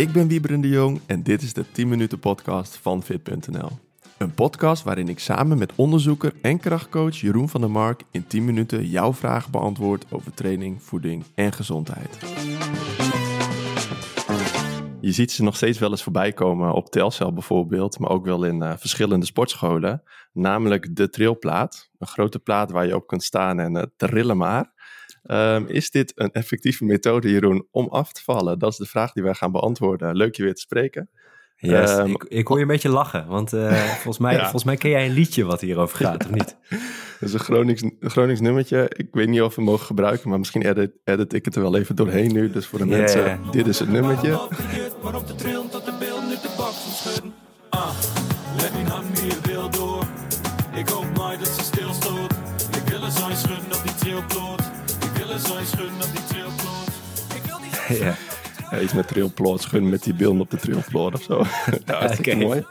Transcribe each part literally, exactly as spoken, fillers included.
Ik ben Wiebren de Jong en dit is de tien minuten podcast van Fit punt n l. Een podcast waarin ik samen met onderzoeker en krachtcoach Jeroen van der Mark in tien minuten jouw vragen beantwoord over training, voeding en gezondheid. Je ziet ze nog steeds wel eens voorbij komen op Telcel bijvoorbeeld, maar ook wel in uh, verschillende sportscholen. Namelijk de trilplaat, een grote plaat waar je op kunt staan en uh, trillen maar. Um, is dit een effectieve methode, Jeroen, om af te vallen? Dat is de vraag die wij gaan beantwoorden. Leuk je weer te spreken. Yes, um, ik, ik hoor je een beetje lachen, want uh, volgens, mij, ja. volgens mij ken jij een liedje wat hierover gaat, ja. of niet? Dat is een Gronings, Gronings nummertje. Ik weet niet of we mogen gebruiken, maar misschien edit, edit ik het er wel even doorheen nu. Dus voor de yeah. mensen, dit is het nummertje. Waarop de trill tot de bil nu de bak zal schudden. Ah, let die hand die je wil door. Ik hoop maar dat ze stilstoot. Ik wil eens aan schudden op die trilploot. Ik wil eens aan schudden op die trilploot. Ik wil niet... Ja. Ja, iets met trilploot, schudden met die billen op de trilploot of zo. Ja, dat is okay. mooi.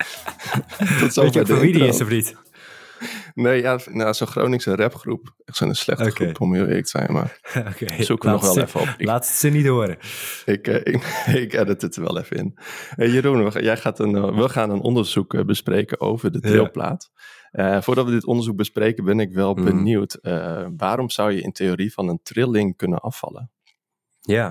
Tot zo. Weet je voor wie die is of niet? Nee, ja, nou, zo'n Groningse rapgroep. Echt zo'n slechte okay. groep, om heel eerlijk te zijn. Maar okay. zoek er nog wel ze, even op. Ik, laat het ze niet horen. Ik, uh, ik, ik edit het er wel even in. Hey, Jeroen, we, jij gaat een, uh, we gaan een onderzoek uh, bespreken over de trilplaat. Ja. Uh, voordat we dit onderzoek bespreken, ben ik wel mm. benieuwd. Uh, waarom zou je in theorie van een trilling kunnen afvallen? Ja,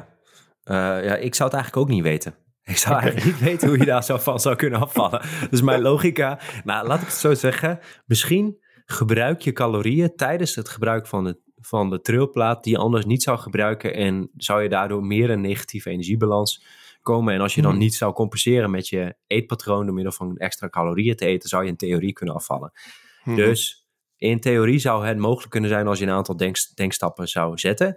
uh, ja ik zou het eigenlijk ook niet weten. Ik zou okay. eigenlijk niet weten hoe je daar zo van zou kunnen afvallen. Dus mijn logica... Nou, laat ik het zo zeggen. Misschien gebruik je calorieën tijdens het gebruik van de, van de trilplaat... die je anders niet zou gebruiken... en zou je daardoor meer een negatieve energiebalans komen. En als je dan niet zou compenseren met je eetpatroon... door middel van extra calorieën te eten... zou je in theorie kunnen afvallen. Hmm. Dus in theorie zou het mogelijk kunnen zijn... als je een aantal denk, denkstappen zou zetten...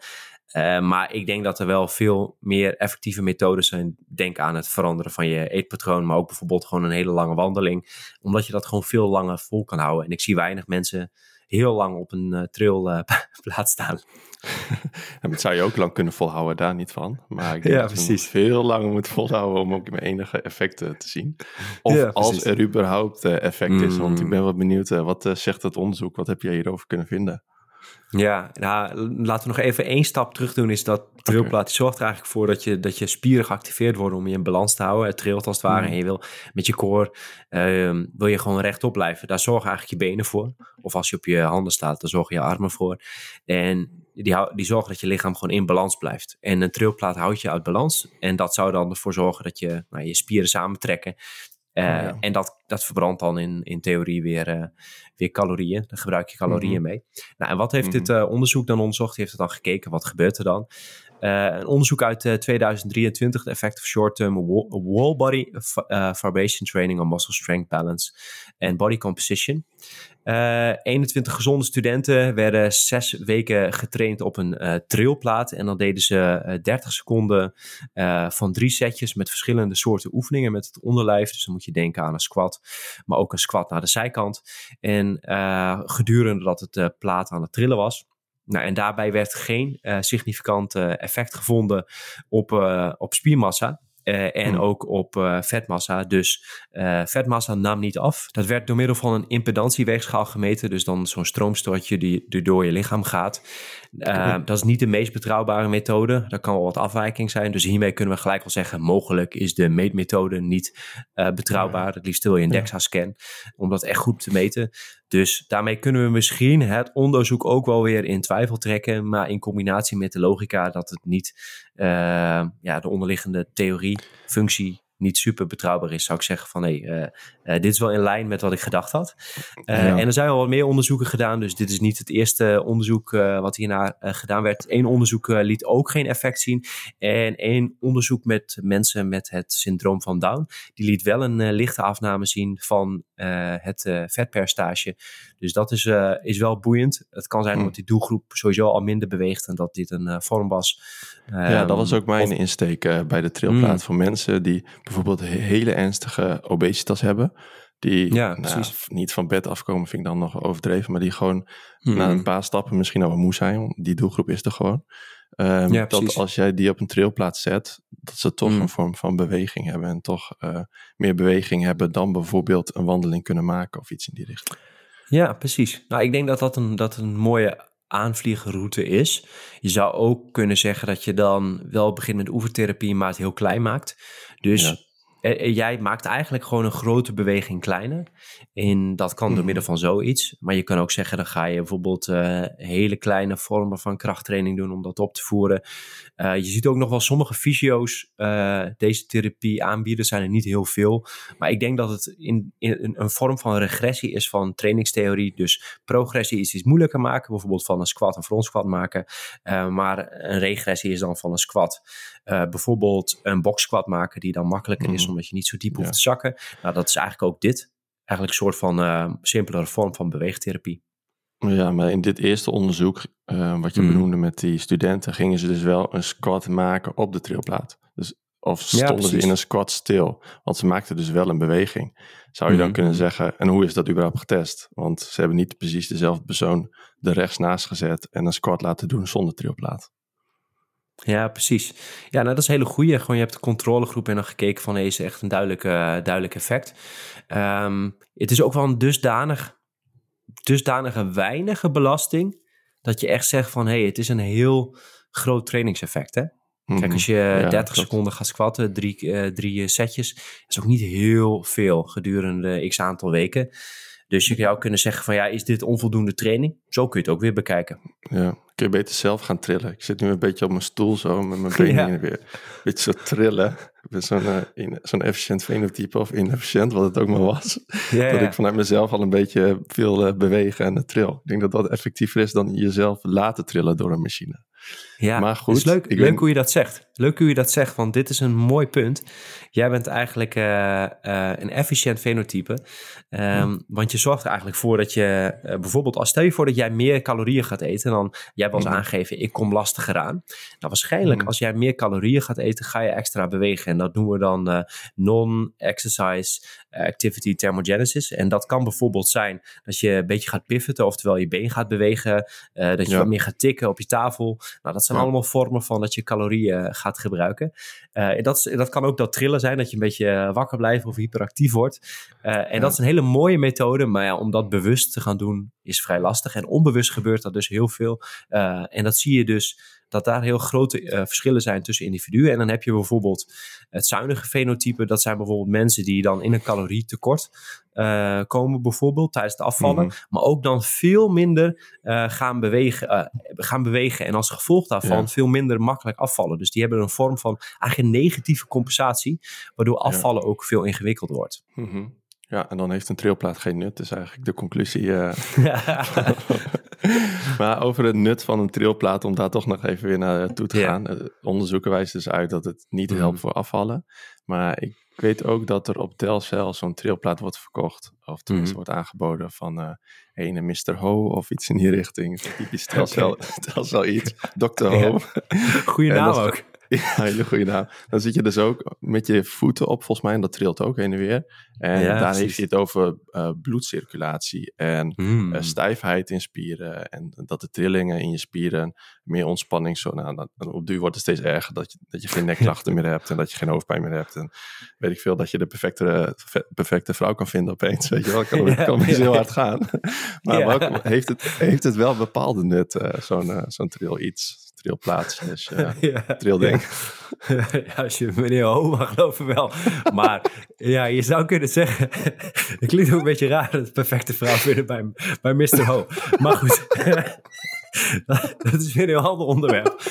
Uh, maar ik denk dat er wel veel meer effectieve methodes zijn. Denk aan het veranderen van je eetpatroon, maar ook bijvoorbeeld gewoon een hele lange wandeling. Omdat je dat gewoon veel langer vol kan houden. En ik zie weinig mensen heel lang op een uh, trilplaat uh, staan. En dat zou je ook lang kunnen volhouden, daar niet van. Maar ik denk ja, dat precies. je veel langer moet volhouden om ook mijn enige effecten te zien. Of ja, als er überhaupt uh, effect mm. is. Want ik ben wel benieuwd, uh, wat uh, zegt het onderzoek? Wat heb jij hierover kunnen vinden? Ja, nou, laten we nog even één stap terug doen. Is dat trilplaat okay. zorgt er eigenlijk voor dat je, dat je spieren geactiveerd worden om je in balans te houden. Het trilt als het ware mm. en je wil met je core um, wil je gewoon rechtop blijven. Daar zorgen eigenlijk je benen voor. Of als je op je handen staat, daar zorgen je armen voor. En die, die zorgen dat je lichaam gewoon in balans blijft. En een trilplaat houdt je uit balans. En dat zou dan ervoor zorgen dat je, nou, je spieren samentrekken. Uh, oh, ja. En dat, dat verbrandt dan in, in theorie weer, uh, weer calorieën. Daar gebruik je calorieën mm-hmm. mee. Nou, en wat heeft mm-hmm. dit uh, onderzoek dan onderzocht? Heeft het dan gekeken, wat gebeurt er dan? Uh, een onderzoek uit uh, tweeduizend drieëntwintig, The Effect of Short-Term Whole Body uh, Vibration Training on Muscle Strength Balance and Body Composition. Uh, eenentwintig gezonde studenten werden zes weken getraind op een uh, trilplaat. En dan deden ze uh, dertig seconden uh, van drie setjes met verschillende soorten oefeningen met het onderlijf. Dus dan moet je denken aan een squat, maar ook een squat naar de zijkant. En uh, gedurende dat het uh, plaat aan het trillen was. Nou, en daarbij werd geen uh, significant uh, effect gevonden op, uh, op spiermassa. Uh, en hmm. ook op uh, vetmassa. Dus uh, vetmassa nam niet af. Dat werd door middel van een impedantieweegschaal gemeten. Dus dan zo'n stroomstootje die, die door je lichaam gaat. Uh, okay. Dat is niet de meest betrouwbare methode. Daar kan wel wat afwijking zijn. Dus hiermee kunnen we gelijk al zeggen... mogelijk is de meetmethode niet uh, betrouwbaar. Ja. Het liefst wil je een DEXA-scan. Om dat echt goed te meten. Dus daarmee kunnen we misschien het onderzoek ook wel weer in twijfel trekken. Maar in combinatie met de logica dat het niet... Uh, ja, de onderliggende theorie, functie... niet super betrouwbaar is, zou ik zeggen van... hé, hey, uh, uh, dit is wel in lijn met wat ik gedacht had. Uh, ja. En er zijn al wat meer onderzoeken gedaan... dus dit is niet het eerste onderzoek uh, wat hierna uh, gedaan werd. Eén onderzoek uh, liet ook geen effect zien. En één onderzoek met mensen met het syndroom van Down... die liet wel een uh, lichte afname zien van uh, het uh, vetpercentage. Dus dat is, uh, is wel boeiend. Het kan zijn mm. omdat die doelgroep sowieso al minder beweegt... en dat dit een uh, vorm was. Um, ja, dat was ook mijn of... insteek uh, bij de trilplaat mm. van mensen... die bijvoorbeeld hele ernstige obesitas hebben, die ja, nou, niet van bed afkomen, vind ik dan nog overdreven, maar die gewoon mm. na een paar stappen misschien al wel moe zijn. Die doelgroep is er gewoon. Um, ja, dat als jij die op een trilplaat zet, dat ze toch mm. een vorm van beweging hebben en toch uh, meer beweging hebben dan bijvoorbeeld een wandeling kunnen maken of iets in die richting. Ja, precies. Nou, ik denk dat dat een, dat een mooie aanvliegroute is. Je zou ook kunnen zeggen dat je dan wel begint met oefentherapie, maar het heel klein maakt. Dus ja. eh, eh, jij maakt eigenlijk gewoon een grote beweging kleiner. En dat kan mm. door middel van zoiets. Maar je kan ook zeggen, dan ga je bijvoorbeeld uh, hele kleine vormen van krachttraining doen om dat op te voeren. Uh, je ziet ook nog wel sommige fysio's uh, deze therapie aanbieden. Zijn er niet heel veel. Maar ik denk dat het in, in een vorm van regressie is van trainingstheorie. Dus progressie is iets moeilijker maken. Bijvoorbeeld van een squat een front squat maken. Uh, maar een regressie is dan van een squat. Uh, bijvoorbeeld een box squat maken die dan makkelijker mm. is omdat je niet zo diep ja. hoeft te zakken. Nou, dat is eigenlijk ook dit. Eigenlijk een soort van uh, simpelere vorm van beweegtherapie. Ja, maar in dit eerste onderzoek, uh, wat je mm. benoemde met die studenten, gingen ze dus wel een squat maken op de trilplaat. Dus, of stonden ja, ze in een squat stil? Want ze maakten dus wel een beweging. Zou je mm. dan kunnen zeggen, en hoe is dat überhaupt getest? Want ze hebben niet precies dezelfde persoon er rechts naast gezet en een squat laten doen zonder trilplaat. Ja, precies. Ja, nou, dat is een hele goeie. Gewoon, je hebt de controlegroep en dan gekeken van, hey, is echt een duidelijk, uh, duidelijk effect. Um, het is ook wel een dusdanig, dusdanige weinige belasting, dat je echt zegt van, hey, het is een heel groot trainingseffect, hè? Mm-hmm. Kijk, als je ja, dertig klopt. seconden gaat squatten, drie, uh, drie setjes, is ook niet heel veel gedurende x aantal weken. Dus je zou kunnen zeggen van, ja, is dit onvoldoende training? Zo kun je het ook weer bekijken. Ja, kun je beter zelf gaan trillen. Ik zit nu een beetje op mijn stoel zo, met mijn benen ja. weer. Een beetje zo trillen. Ik ben zo'n, uh, in, zo'n efficiënt fenotype of inefficiënt, wat het ook maar was. Ja, ja. Dat ik vanuit mezelf al een beetje veel uh, bewegen en uh, tril. Ik denk dat dat effectiever is dan jezelf laten trillen door een machine. Ja, maar goed, is leuk, leuk ben... hoe je dat zegt. Leuk hoe je dat zegt, want dit is een mooi punt. Jij bent eigenlijk uh, uh, een efficiënt fenotype. Um, ja. Want je zorgt er eigenlijk voor dat je uh, bijvoorbeeld... als stel je voor dat jij meer calorieën gaat eten... dan jij hebt wel eens aangegeven, ik kom lastiger aan. Nou, waarschijnlijk ja. als jij meer calorieën gaat eten... ga je extra bewegen. En dat noemen we dan uh, non-exercise activity thermogenesis. En dat kan bijvoorbeeld zijn dat je een beetje gaat pivoten... oftewel je been gaat bewegen. Uh, dat je ja. wat meer gaat tikken op je tafel... Nou, dat zijn ja. allemaal vormen van dat je calorieën gaat gebruiken. Uh, dat, dat kan ook dat trillen zijn, dat je een beetje wakker blijft of hyperactief wordt. Uh, en ja. dat is een hele mooie methode, maar ja, om dat bewust te gaan doen is vrij lastig. En onbewust gebeurt dat dus heel veel. Uh, en dat zie je dus, dat daar heel grote uh, verschillen zijn tussen individuen. En dan heb je bijvoorbeeld het zuinige fenotype. Dat zijn bijvoorbeeld mensen die dan in een calorietekort uh, komen bijvoorbeeld tijdens het afvallen. Mm-hmm. Maar ook dan veel minder uh, gaan, bewegen, uh, gaan bewegen. En als gevolg daarvan ja. veel minder makkelijk afvallen. Dus die hebben een vorm van eigenlijk negatieve compensatie. Waardoor afvallen ja. ook veel ingewikkelder wordt. Mm-hmm. Ja, en dan heeft een trilplaat geen nut. Is eigenlijk de conclusie. Uh... Ja. Maar over het nut van een trilplaat, om daar toch nog even weer naartoe te gaan. Yeah. Onderzoeken wijst dus uit dat het niet helpt mm. voor afvallen. Maar ik weet ook dat er op Telcel zo'n trilplaat wordt verkocht. Of tenminste mm. wordt aangeboden van uh, ene mister Ho of iets in die richting. Typisch Telcel, okay. Telcel iets. dokter Ho. Goeie naam ook. Ja, hele goede naam. Dan zit je dus ook met je voeten op, volgens mij, en dat trilt ook heen en weer. En ja, daar precies. heeft hij het over uh, bloedcirculatie en mm. uh, stijfheid in spieren. En dat de trillingen in je spieren, meer ontspanning. Zo, nou, dan, op duur wordt het steeds erger dat je, dat je geen nekklachten meer hebt en dat je geen hoofdpijn meer hebt. En weet ik veel, dat je de perfecte, perfecte vrouw kan vinden opeens. Weet je wel, kan, ja, kan ja, best heel ja. hard gaan. Maar ja. welke, heeft, het, heeft het wel bepaalde nut, uh, zo'n, uh, zo'n tril iets. Trilplaats, dus ja, ja. trilding. Ja. Ja, als je meneer Ho mag geloven wel. Maar ja, je zou kunnen zeggen... Het klinkt ook een beetje raar dat het perfecte vrouw vinden bij, bij mister Ho. Maar goed, dat, dat is weer een heel ander onderwerp.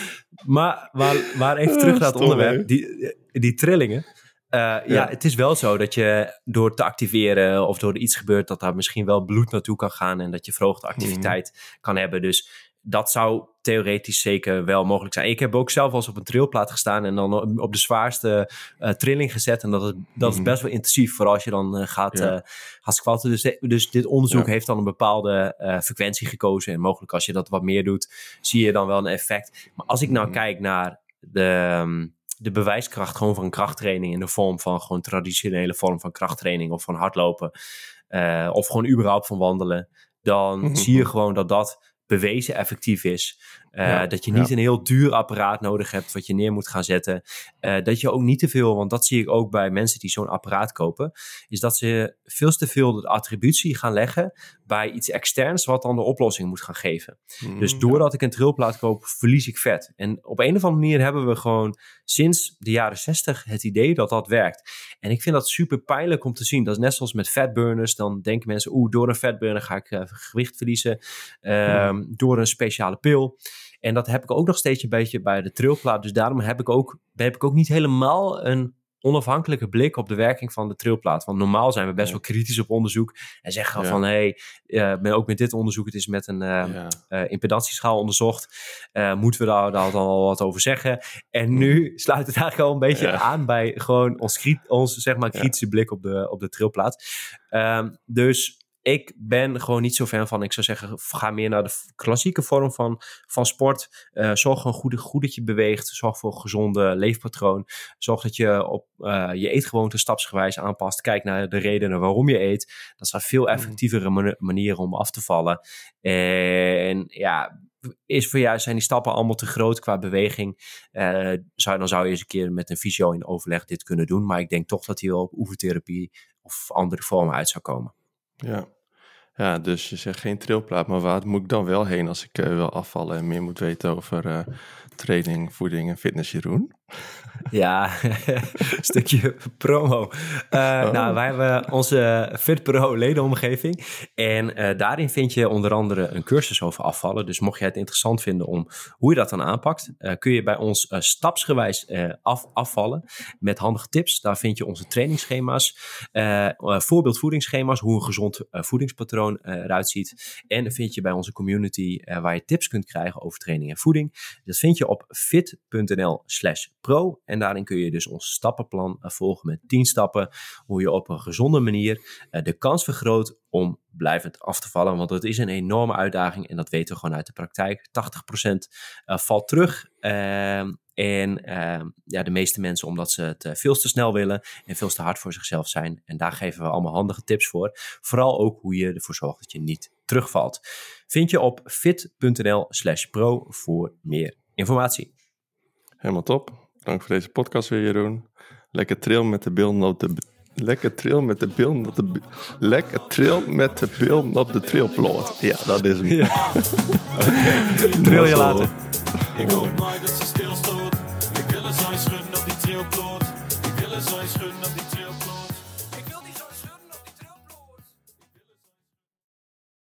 Maar, maar, maar even terug naar het onderwerp. Die, die trillingen. Uh, ja. ja, het is wel zo dat je door te activeren of door iets gebeurt... dat daar misschien wel bloed naartoe kan gaan... en dat je verhoogde activiteit mm. kan hebben, dus... Dat zou theoretisch zeker wel mogelijk zijn. Ik heb ook zelf wel eens op een trilplaat gestaan... en dan op de zwaarste uh, trilling gezet. En dat, het, dat is best wel intensief, vooral als je dan uh, gaat, ja. uh, gaat squatten. Dus, dus dit onderzoek ja. heeft dan een bepaalde uh, frequentie gekozen. En mogelijk als je dat wat meer doet, zie je dan wel een effect. Maar als ik nou mm-hmm. kijk naar de... Um, de bewijskracht gewoon van krachttraining... in de vorm van gewoon traditionele vorm van krachttraining... of van hardlopen... Uh, of gewoon überhaupt van wandelen... dan mm-hmm. zie je gewoon dat dat... bewezen effectief is. Uh, ja, dat je niet ja. een heel duur apparaat nodig hebt wat je neer moet gaan zetten. Uh, dat je ook niet te veel, want dat zie ik ook bij mensen die zo'n apparaat kopen, is dat ze veel te veel de attributie gaan leggen bij iets externs wat dan de oplossing moet gaan geven. Mm, dus doordat ja. ik een trilplaat koop, verlies ik vet. En op een of andere manier hebben we gewoon sinds de jaren zestig het idee dat dat werkt. En ik vind dat super pijnlijk om te zien. Dat is net zoals met fatburners. Dan denken mensen, oeh, door een fatburner ga ik uh, gewicht verliezen. Um, ja. Door een speciale pil. En dat heb ik ook nog steeds een beetje bij de trilplaat. Dus daarom heb ik ook, heb ik ook niet helemaal een onafhankelijke blik op de werking van de trilplaat. Want normaal zijn we best ja. wel kritisch op onderzoek. En zeggen ja. van, hé, hey, uh, ook met dit onderzoek, het is met een uh, ja. uh, impedantieschaal onderzocht. Uh, moeten we daar, daar dan al wat over zeggen? En nu sluit het eigenlijk al een beetje ja. aan bij gewoon ons, ons zeg maar, kritische ja. blik op de, op de trilplaat. Um, dus... Ik ben gewoon niet zo fan van, ik zou zeggen, ga meer naar de klassieke vorm van, van sport. Uh, zorg gewoon goed, goed dat je beweegt. Zorg voor een gezonde leefpatroon. Zorg dat je op uh, je eetgewoonte stapsgewijs aanpast. Kijk naar de redenen waarom je eet. Dat zijn veel effectievere man- manieren om af te vallen. En ja... is voor jou, zijn die stappen allemaal te groot qua beweging. Uh, zou, dan zou je eens een keer met een fysio in overleg dit kunnen doen. Maar ik denk toch dat hij wel op oefentherapie of andere vormen uit zou komen. Ja. ja, dus je zegt geen trilplaat, maar waar moet ik dan wel heen als ik uh, wil afvallen en meer moet weten over uh, training, voeding en fitness, Jeroen? Ja, stukje promo. Uh, oh. Nou, wij hebben onze Fit.nl ledenomgeving. En uh, daarin vind je onder andere een cursus over afvallen. Dus mocht jij het interessant vinden om hoe je dat dan aanpakt, uh, kun je bij ons uh, stapsgewijs uh, af, afvallen met handige tips. Daar vind je onze trainingsschema's, uh, voorbeeldvoedingsschema's, hoe een gezond uh, voedingspatroon uh, eruit ziet. En dat vind je bij onze community uh, waar je tips kunt krijgen over training en voeding. Dat vind je op fit.nl slash pro. En daarin kun je dus ons stappenplan volgen met tien stappen. Hoe je op een gezonde manier de kans vergroot om blijvend af te vallen. Want dat is een enorme uitdaging. En dat weten we gewoon uit de praktijk. tachtig procent valt terug. En ja, de meeste mensen omdat ze het veel te snel willen. En veel te hard voor zichzelf zijn. En daar geven we allemaal handige tips voor. Vooral ook hoe je ervoor zorgt dat je niet terugvalt. Vind je op fit.nl slash pro voor meer informatie. Helemaal top. Dank voor deze podcast weer, Jeroen. Lekker trail met de bil op de... Lekker trail met de bil op de... Lekker trail met de bil op de trailplaat. Ja, dat is hem. Ja. Okay. Trail je later. Ik hoop